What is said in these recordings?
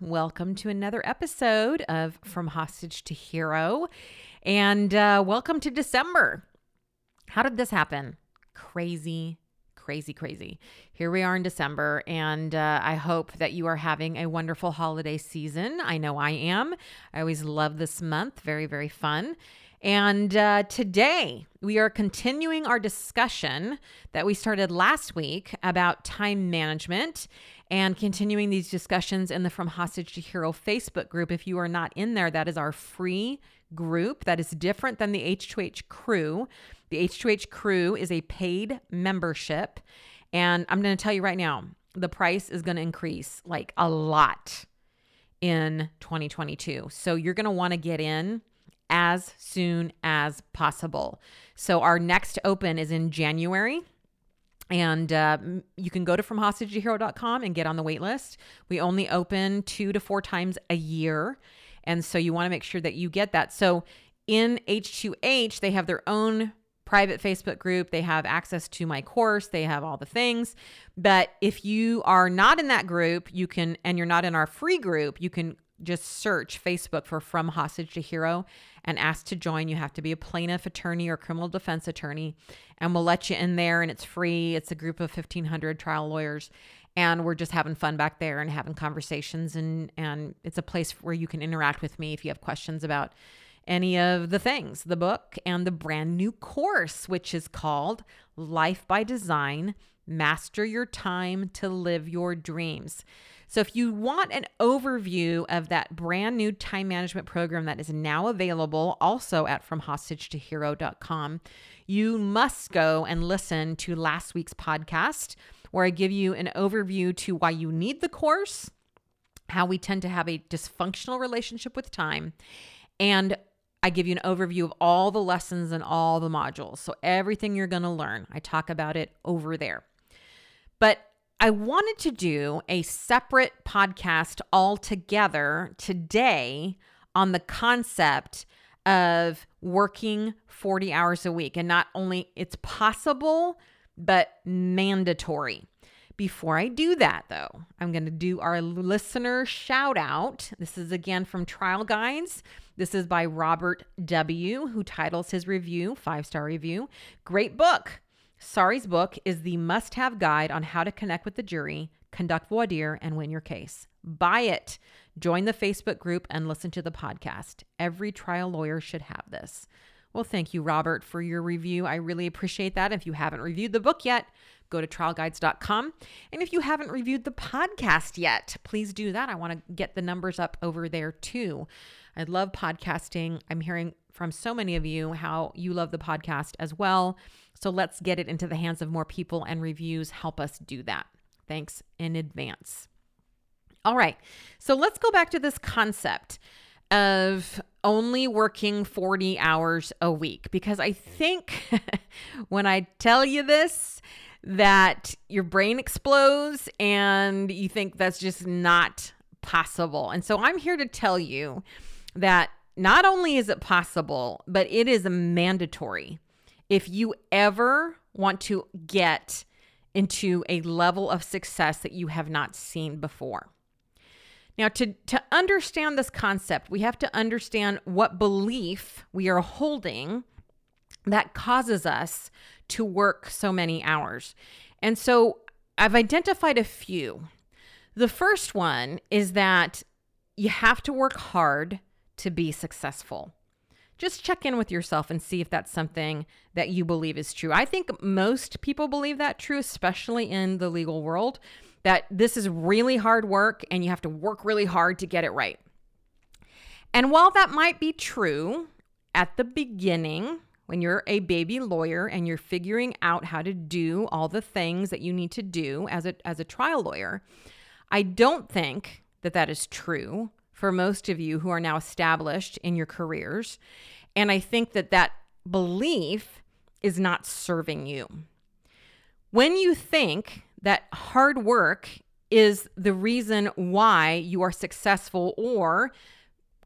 Welcome to another episode of From Hostage to Hero. And welcome to December. How did this happen? Crazy. Here we are in December, and I hope that you are having a wonderful holiday season. I know I am. I always love this month. Very, very fun. And today we are continuing our discussion that we started last week about time management, and continuing these discussions in the From Hostage to Hero Facebook group. If you are not in there, that is our free group that is different than the H2H crew. The H2H crew is a paid membership, and I'm going to tell you right now, the price is going to increase like a lot in 2022. So you're going to want to get in as soon as possible. So our next open is in January. And you can go to FromHostageToHero.com and get on the wait list. We only open 2 to 4 times a year. And so you want to make sure that you get that. So in H2H, they have their own private Facebook group. They have access to my course. They have all the things. But if you are not in that group, you can, and you're not in our free group, you can just search Facebook for From Hostage to Hero and ask to join. You have to be a plaintiff attorney or criminal defense attorney, and we'll let you in there, and it's free. It's a group of 1,500 trial lawyers, and we're just having fun back there and having conversations, and it's a place where you can interact with me if you have questions about any of the things, the book and the brand new course, which is called Life by Design, Master Your Time to Live Your Dreams. So if you want an overview of that brand new time management program that is now available also at FromHostageToHero.com, you must go and listen to last week's podcast, where I give you an overview to why you need the course, how we tend to have a dysfunctional relationship with time, and I give you an overview of all the lessons and all the modules. So everything you're going to learn, I talk about it over there. But I wanted to do a separate podcast altogether today on the concept of working 40 hours a week. And not only it's possible, but mandatory. Before I do that, though, I'm going to do our listener shout out. This is again from Trial Guides. This is by Robert W., who titles his review, 5-star review, "Great book. Sari's book is the must-have guide on how to connect with the jury, conduct voir dire, and win your case. Buy it. Join the Facebook group and listen to the podcast. Every trial lawyer should have this." Well, thank you, Robert, for your review. I really appreciate that. If you haven't reviewed the book yet, go to trialguides.com. And if you haven't reviewed the podcast yet, please do that. I want to get the numbers up over there too. I love podcasting. I'm hearing from so many of you how you love the podcast as well. So let's get it into the hands of more people, and reviews help us do that. Thanks in advance. All right. So let's go back to this concept of only working 40 hours a week, because I think when I tell you this, that your brain explodes and you think that's just not possible. And so I'm here to tell you that not only is it possible, but it is mandatory. If you ever want to get into a level of success that you have not seen before. Now, to understand this concept, we have to understand what belief we are holding that causes us to work so many hours. And so I've identified a few. The first one is that you have to work hard to be successful. Just check in with yourself and see if that's something that you believe is true. I think most people believe that true, especially in the legal world, that this is really hard work and you have to work really hard to get it right. And while that might be true at the beginning, when you're a baby lawyer and you're figuring out how to do all the things that you need to do as a trial lawyer, I don't think that is true for most of you who are now established in your careers. And I think that that belief is not serving you. When you think that hard work is the reason why you are successful, or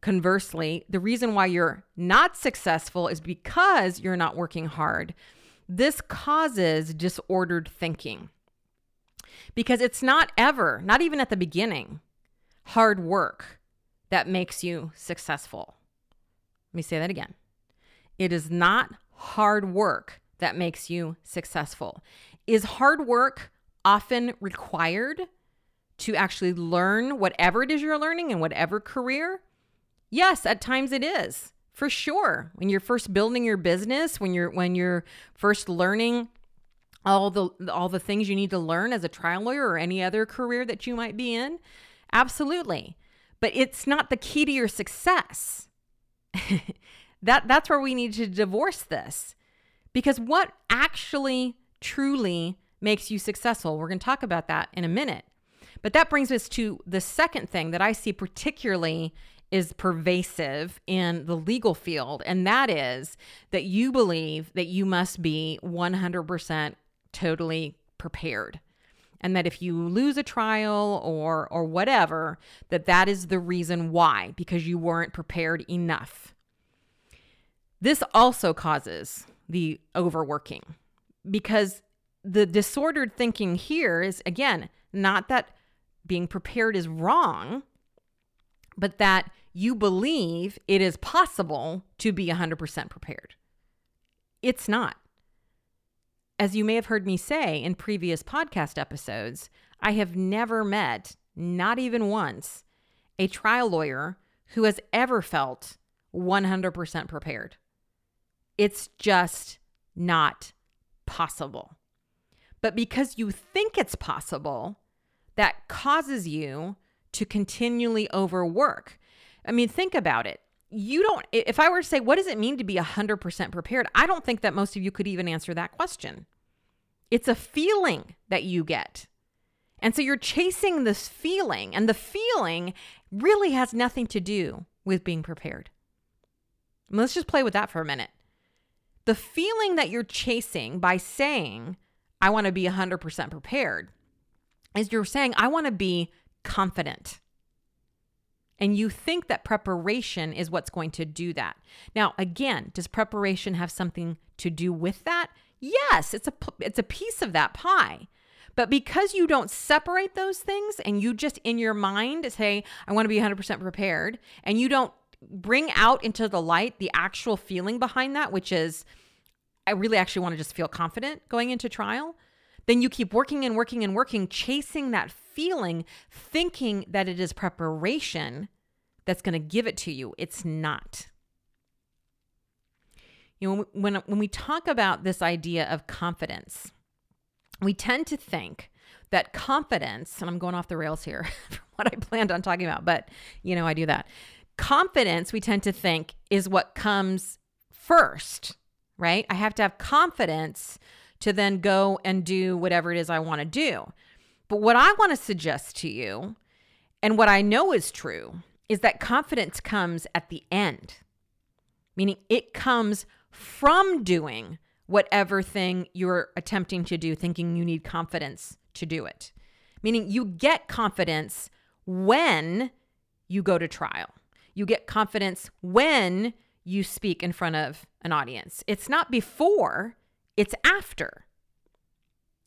conversely, the reason why you're not successful is because you're not working hard, this causes disordered thinking. Because it's not ever, not even at the beginning, hard work that makes you successful. Let me say that again. It is not hard work that makes you successful. Is hard work often required to actually learn whatever it is you're learning in whatever career? Yes, at times it is, for sure. When you're first building your business, when you're first learning all the things you need to learn as a trial lawyer or any other career that you might be in, absolutely. But it's not the key to your success. That's where we need to divorce this, because what actually truly makes you successful? We're going to talk about that in a minute. But that brings us to the second thing that I see particularly is pervasive in the legal field, and that is that you believe that you must be 100% totally prepared, and that if you lose a trial or whatever, that is the reason why, because you weren't prepared enough. This also causes the overworking, because the disordered thinking here is, again, not that being prepared is wrong, but that you believe it is possible to be 100% prepared. It's not. As you may have heard me say in previous podcast episodes, I have never met, not even once, a trial lawyer who has ever felt 100% prepared. It's just not possible. But because you think it's possible, that causes you to continually overwork. I mean, think about it. If I were to say, what does it mean to be 100% prepared? I don't think that most of you could even answer that question. It's a feeling that you get. And so you're chasing this feeling, and the feeling really has nothing to do with being prepared. And let's just play with that for a minute. The feeling that you're chasing by saying, I want to be 100% prepared, is you're saying, I want to be confident. And you think that preparation is what's going to do that. Now, again, does preparation have something to do with that? Yes, it's a piece of that pie. But because you don't separate those things, and you just in your mind say, I want to be 100% prepared, and you don't bring out into the light the actual feeling behind that, which is, I really actually want to just feel confident going into trial, then you keep working and working and working, chasing that feeling, thinking that it is preparation that's going to give it to you. It's not. You know, when we talk about this idea of confidence, we tend to think that confidence, and I'm going off the rails here from what I planned on talking about, but you know, I do that. Confidence, we tend to think, is what comes first, right? I have to have confidence to then go and do whatever it is I want to do. But what I want to suggest to you, and what I know is true, is that confidence comes at the end, meaning it comes from doing whatever thing you're attempting to do, thinking you need confidence to do it. Meaning you get confidence when you go to trial. You get confidence when you speak in front of an audience. It's not before. It's after.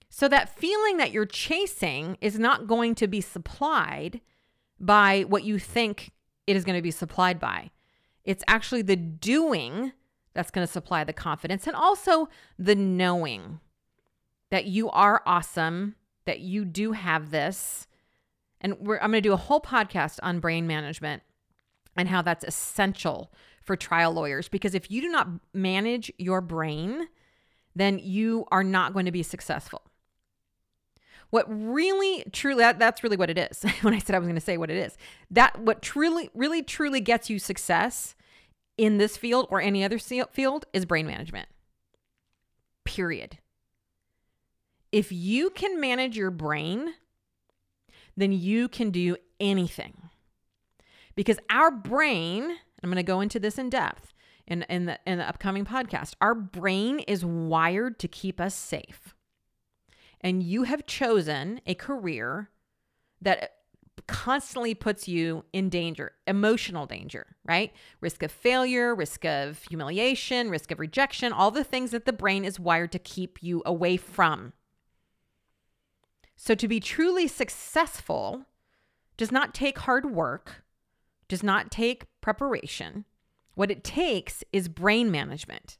So that feeling that you're chasing is not going to be supplied by what you think it is going to be supplied by. It's actually the doing that's going to supply the confidence, and also the knowing that you are awesome, that you do have this. And I'm going to do a whole podcast on brain management and how that's essential for trial lawyers, because if you do not manage your brain, then you are not going to be successful. What really, truly, that's really what it is. When I said I was going to say what it is, what truly, really, truly gets you success in this field or any other field is brain management. Period. If you can manage your brain, then you can do anything. Because our brain, I'm going to go into this in depth in the upcoming podcast, our brain is wired to keep us safe. And you have chosen a career that constantly puts you in danger, emotional danger, right? Risk of failure, risk of humiliation, risk of rejection, all the things that the brain is wired to keep you away from. So to be truly successful does not take hard work, does not take preparation. What it takes is brain management,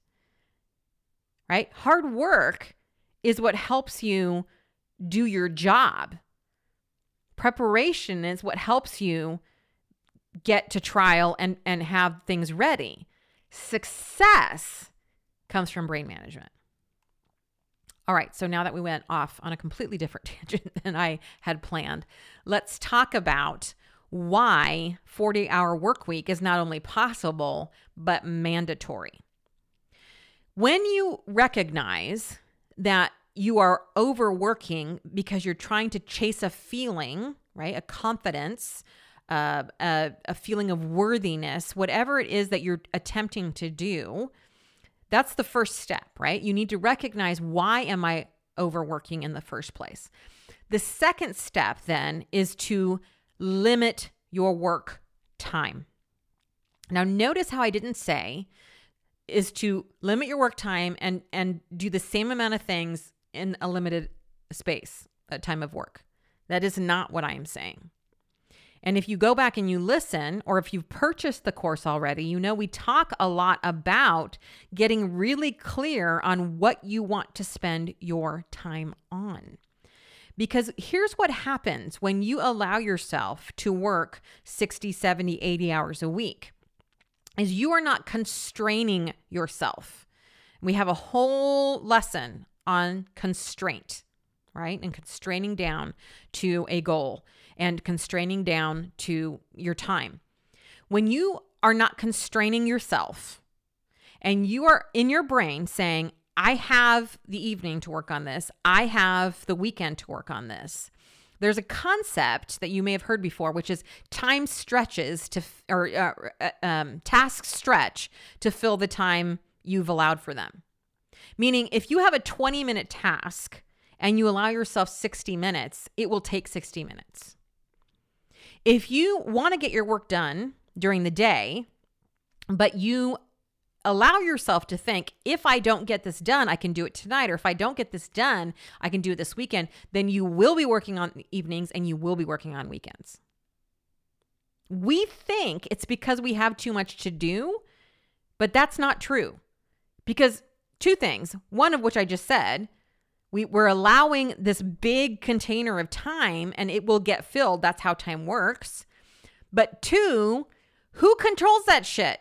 right? Hard work is what helps you do your job. Preparation is what helps you get to trial and have things ready. Success comes from brain management. All right, so now that we went off on a completely different tangent than I had planned, let's talk about why 40-hour work week is not only possible, but mandatory. When you recognize that you are overworking because you're trying to chase a feeling, right? A confidence, a feeling of worthiness, whatever it is that you're attempting to do. That's the first step, right? You need to recognize, why am I overworking in the first place? The second step then is to limit your work time. Now, notice how I didn't say is to limit your work time and do the same amount of things in a limited space, a time of work. That is not what I am saying. And if you go back and you listen, or if you've purchased the course already, you know we talk a lot about getting really clear on what you want to spend your time on. Because here's what happens when you allow yourself to work 60, 70, 80 hours a week, is you are not constraining yourself. We have a whole lesson on constraint, right? And constraining down to a goal and constraining down to your time. When you are not constraining yourself and you are in your brain saying, I have the evening to work on this, I have the weekend to work on this. There's a concept that you may have heard before, which is time stretches to, or task stretch to fill the time you've allowed for them. Meaning if you have a 20-minute task and you allow yourself 60 minutes, it will take 60 minutes. If you want to get your work done during the day, but you allow yourself to think, if I don't get this done, I can do it tonight. Or if I don't get this done, I can do it this weekend. Then you will be working on evenings and you will be working on weekends. We think it's because we have too much to do, but that's not true. Because two things, one of which I just said, we're allowing this big container of time and it will get filled. That's how time works. But two, who controls that shit?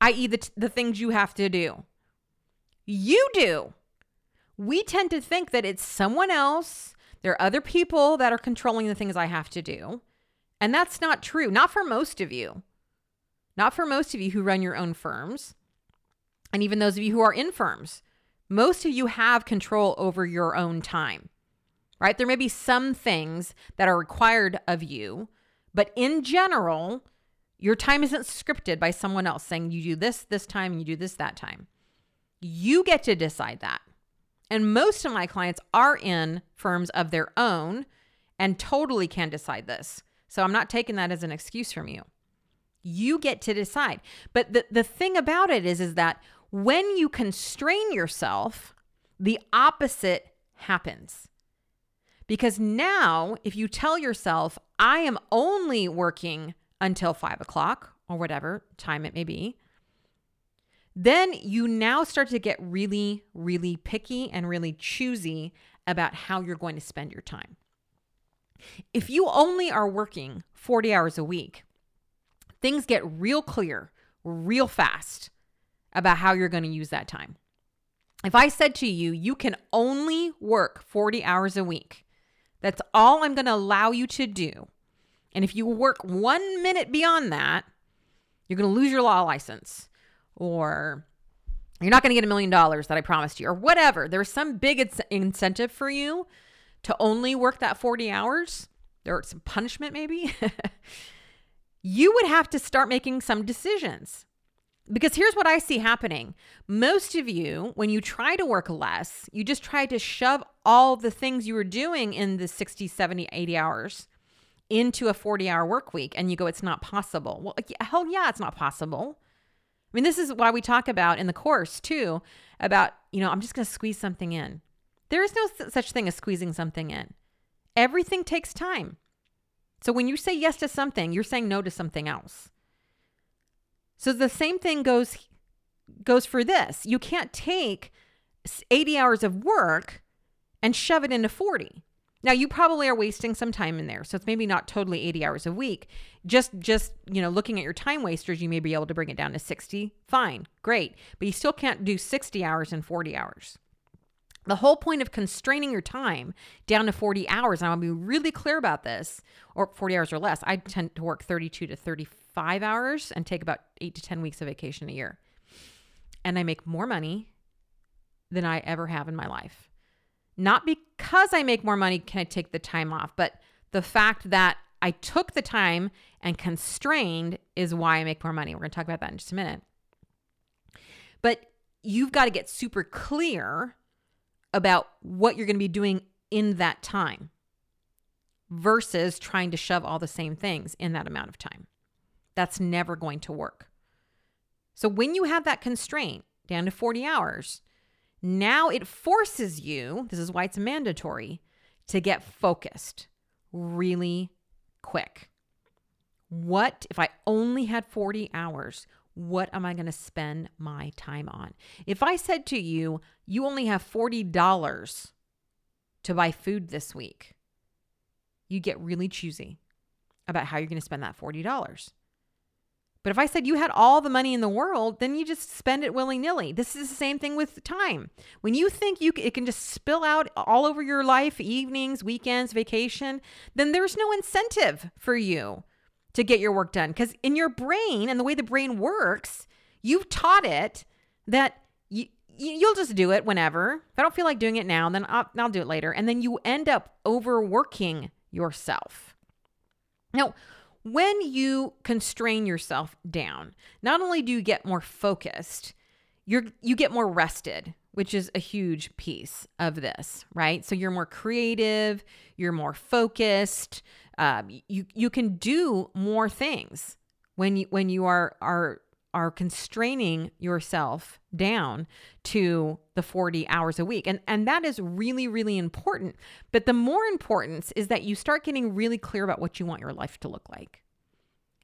i.e. the things you have to do. You do. We tend to think that it's someone else. There are other people that are controlling the things I have to do. And that's not true. Not for most of you. Not for most of you who run your own firms. And even those of you who are in firms. Most of you have control over your own time, right? There may be some things that are required of you, but in general, your time isn't scripted by someone else saying you do this time, and you do this that time. You get to decide that. And most of my clients are in firms of their own and totally can decide this. So I'm not taking that as an excuse from you. You get to decide. But the thing about it is that when you constrain yourself, the opposite happens. Because now if you tell yourself, I am only working until 5 o'clock or whatever time it may be, then you now start to get really, really picky and really choosy about how you're going to spend your time. If you only are working 40 hours a week, things get real clear, real fast about how you're going to use that time. If I said to you, you can only work 40 hours a week, that's all I'm going to allow you to do. And if you work 1 minute beyond that, you're going to lose your law license, or you're not going to get $1 million that I promised you, or whatever. There's some big incentive for you to only work that 40 hours. or some punishment maybe, you would have to start making some decisions. Because here's what I see happening. Most of you, when you try to work less, you just try to shove all the things you were doing in the 60, 70, 80 hours into a 40-hour work week, and you go, it's not possible. Well, hell yeah, it's not possible. I mean, this is why we talk about in the course too, about, you know, I'm just going to squeeze something in. There is no such thing as squeezing something in. Everything takes time. So when you say yes to something, you're saying no to something else. So the same thing goes for this. You can't take 80 hours of work and shove it into 40. Now, you probably are wasting some time in there. So it's maybe not totally 80 hours a week. Just you know, looking at your time wasters, you may be able to bring it down to 60. Fine, great. But you still can't do 60 hours and 40 hours. The whole point of constraining your time down to 40 hours, and I'll be really clear about this, or 40 hours or less. I tend to work 32 to 35 hours and take about 8 to 10 weeks of vacation a year. And I make more money than I ever have in my life. Not because I make more money can I take the time off, but the fact that I took the time and constrained is why I make more money. We're going to talk about that in just a minute. But you've got to get super clear about what you're going to be doing in that time versus trying to shove all the same things in that amount of time. That's never going to work. So when you have that constraint down to 40 hours, now it forces you, this is why it's mandatory, to get focused really quick. What if I only had 40 hours? What am I going to spend my time on? If I said to you, you only have $40 to buy food this week, you get really choosy about how you're going to spend that $40. But if I said you had all the money in the world, then you just spend it willy-nilly. This is the same thing with time. When you think it can just spill out all over your life, evenings, weekends, vacation, then there's no incentive for you to get your work done. Because in your brain and the way the brain works, you've taught it that you'll just do it whenever. If I don't feel like doing it now, then I'll do it later. And then you end up overworking yourself. Now, when you constrain yourself down, not only do you get more focused, you get more rested, which is a huge piece of this, right? So you're more creative, you're more focused. You can do more things when you are constraining yourself down to the 40 hours a week. And that is really, really important. But the more importance is that you start getting really clear about what you want your life to look like.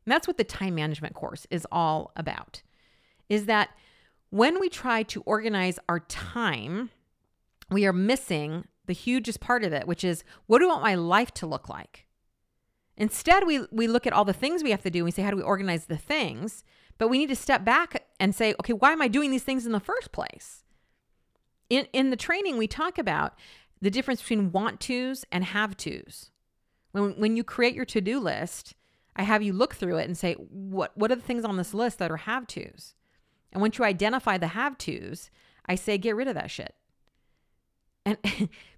And that's what the time management course is all about, is that when we try to organize our time, we are missing the hugest part of it, which is, what do I want my life to look like? Instead, we look at all the things we have to do and we say, how do we organize the things? But we need to step back and say, okay, why am I doing these things in the first place? In the training, we talk about the difference between want tos and have tos. When you create your to-do list, I have you look through it and say, what are the things on this list that are have tos? And once you identify the have tos, I say, get rid of that shit. And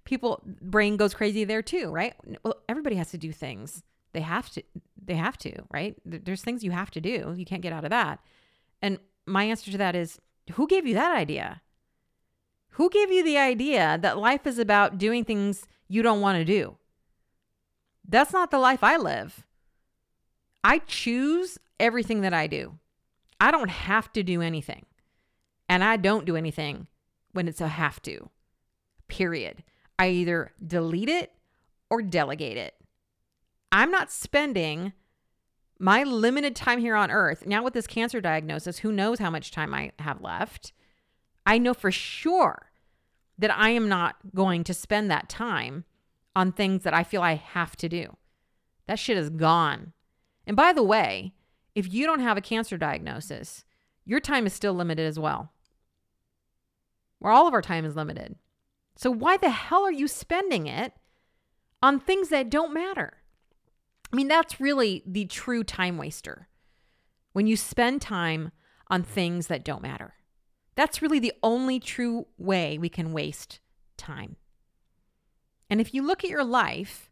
people, brain goes crazy there too, right? Well, everybody has to do things. They have to, right? There's things you have to do. You can't get out of that. And my answer to that is, who gave you that idea? Who gave you the idea that life is about doing things you don't want to do? That's not the life I live. I choose everything that I do. I don't have to do anything. And I don't do anything when it's a have to, period. I either delete it or delegate it. I'm not spending my limited time here on earth. Now with this cancer diagnosis, who knows how much time I have left. I know for sure that I am not going to spend that time on things that I feel I have to do. That shit is gone. And by the way, if you don't have a cancer diagnosis, your time is still limited as well. Where all of our time is limited. So why the hell are you spending it on things that don't matter? I mean, that's really the true time waster. When you spend time on things that don't matter. That's really the only true way we can waste time. And if you look at your life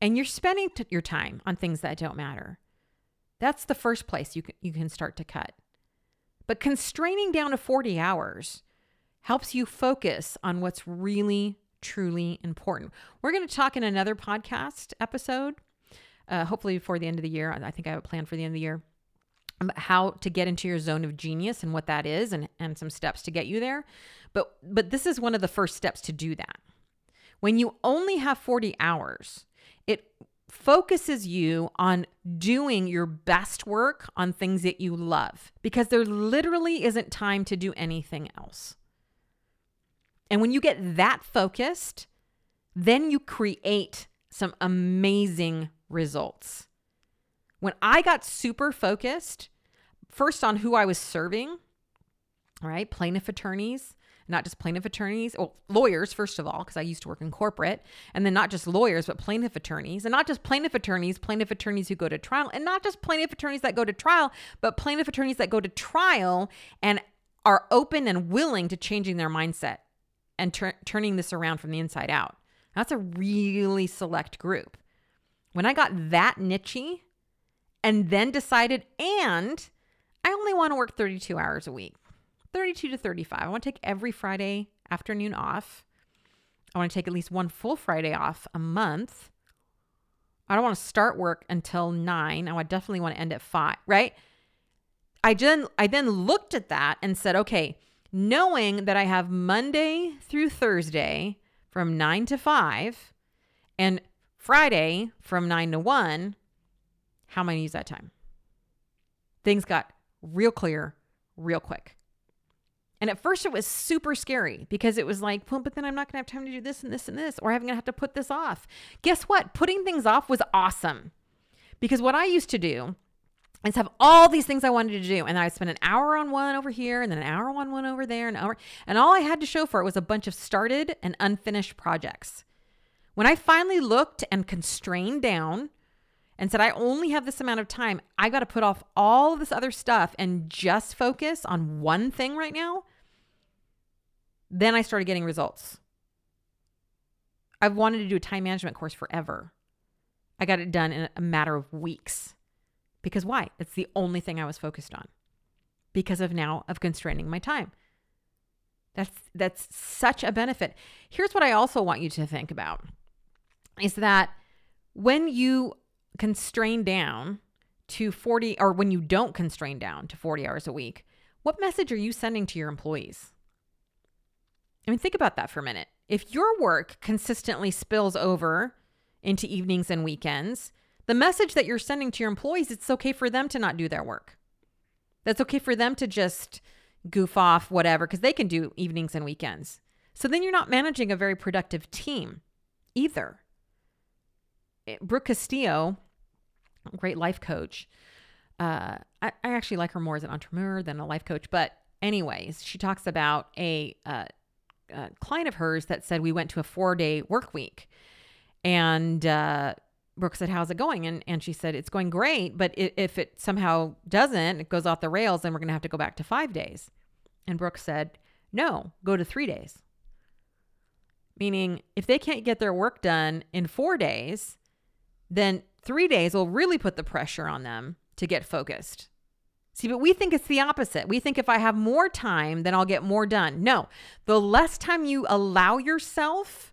and you're spending your time on things that don't matter. That's the first place you can start to cut. But constraining down to 40 hours helps you focus on what's really, truly important. We're going to talk in another podcast episode, hopefully before the end of the year. I think I have a plan for the end of the year, how to get into your zone of genius and what that is, and some steps to get you there. But this is one of the first steps to do that. When you only have 40 hours, it focuses you on doing your best work on things that you love, because there literally isn't time to do anything else. And when you get that focused, then you create some amazing results. When I got super focused, first on who I was serving, all right, plaintiff attorneys, not just plaintiff attorneys, well, lawyers, first of all, because I used to work in corporate, and then not just lawyers, but plaintiff attorneys, and not just plaintiff attorneys who go to trial, and not just plaintiff attorneys that go to trial, but plaintiff attorneys that go to trial and are open and willing to changing their mindset and turning this around from the inside out. That's a really select group. When I got that niche-y and then decided, and I only want to work 32 hours a week, 32 to 35. I want to take every Friday afternoon off. I want to take at least one full Friday off a month. I don't want to start work until 9. I would definitely want to end at 5, right? I then looked at that and said, okay, knowing that I have Monday through Thursday from 9 to 5 and Friday from 9 to 1, how am I going to use that time? Things got real clear, real quick. And at first it was super scary, because it was like, well, but then I'm not going to have time to do this and this and this, or I'm going to have to put this off. Guess what? Putting things off was awesome, because what I used to do is have all these things I wanted to do, and I spent an hour on one over here and then an hour on one over there, and all I had to show for it was a bunch of started and unfinished projects. When I finally looked and constrained down and said, I only have this amount of time, I got to put off all of this other stuff and just focus on one thing right now, then I started getting results. I've wanted to do a time management course forever. I got it done in a matter of weeks. Because why? It's the only thing I was focused on, because of now of constraining my time. That's such a benefit. Here's what I also want you to think about, is that when you constrain down to 40, or when you don't constrain down to 40 hours a week, what message are you sending to your employees? I mean, think about that for a minute. If your work consistently spills over into evenings and weekends, the message that you're sending to your employees, it's okay for them to not do their work. That's okay for them to just goof off, whatever, because they can do evenings and weekends. So then you're not managing a very productive team either. Brooke Castillo, great life coach. I actually like her more as an entrepreneur than a life coach. But anyways, she talks about a client of hers that said, we went to a 4-day work week. And Brooke said, how's it going? And she said, it's going great, but if it somehow doesn't, it goes off the rails, then we're going to have to go back to 5 days. And Brooke said, no, go to 3 days. Meaning, if they can't get their work done in 4 days, then 3 days will really put the pressure on them to get focused. See, but we think it's the opposite. We think if I have more time, then I'll get more done. No, the less time you allow yourself,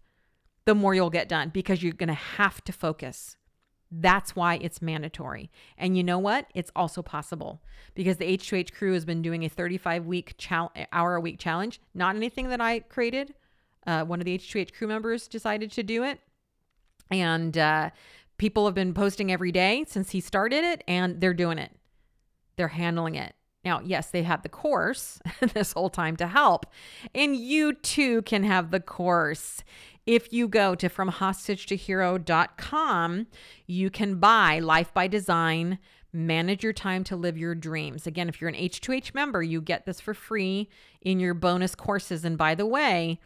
the more you'll get done, because you're going to have to focus. That's why it's mandatory. And you know what? It's also possible, because the H2H crew has been doing a 35-hour-a-week challenge. Not anything that I created. One of the H2H crew members decided to do it. And people have been posting every day since he started it, and they're doing it. They're handling it. Now, yes, they had the course this whole time to help, and you too can have the course. If you go to FromHostageToHero.com, you can buy Life by Design, Manage Your Time to Live Your Dreams. Again, if you're an H2H member, you get this for free in your bonus courses. And by the way,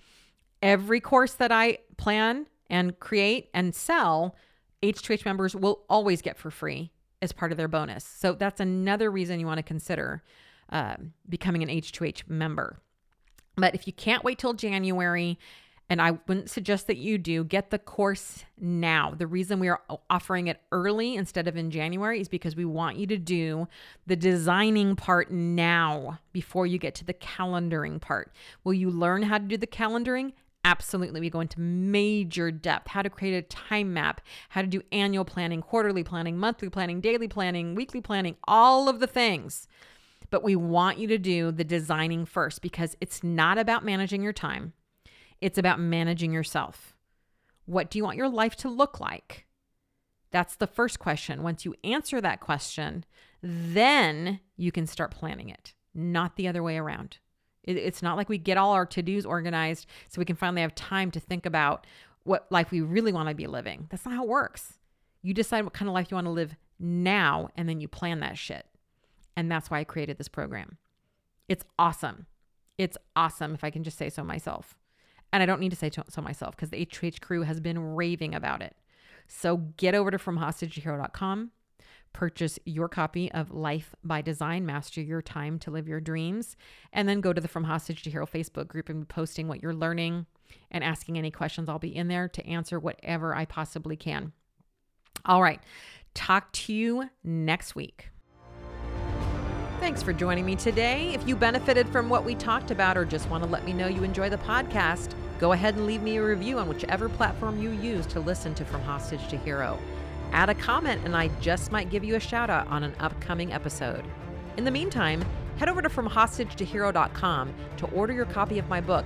every course that I plan and create and sell, H2H members will always get for free as part of their bonus. So that's another reason you want to consider becoming an H2H member. But if you can't wait till January, and I wouldn't suggest that you do, get the course now. The reason we are offering it early instead of in January is because we want you to do the designing part now before you get to the calendaring part. Will you learn how to do the calendaring? Absolutely. We go into major depth, how to create a time map, how to do annual planning, quarterly planning, monthly planning, daily planning, weekly planning, all of the things. But we want you to do the designing first, because it's not about managing your time. It's about managing yourself. What do you want your life to look like? That's the first question. Once you answer that question, then you can start planning it, not the other way around. It's not like we get all our to-dos organized so we can finally have time to think about what life we really want to be living. That's not how it works. You decide what kind of life you want to live now, and then you plan that shit. And that's why I created this program. It's awesome. It's awesome, if I can just say so myself. And I don't need to say so myself, because the H2H crew has been raving about it. So get over to FromHostageToHero.com. Purchase your copy of Life by Design, Master Your Time to Live Your Dreams, and then go to the From Hostage to Hero Facebook group and be posting what you're learning and asking any questions. I'll be in there to answer whatever I possibly can. All right. Talk to you next week. Thanks for joining me today. If you benefited from what we talked about or just want to let me know you enjoy the podcast, go ahead and leave me a review on whichever platform you use to listen to From Hostage to Hero. Add a comment and I just might give you a shout out on an upcoming episode. In the meantime, head over to FromHostageToHero.com to order your copy of my book,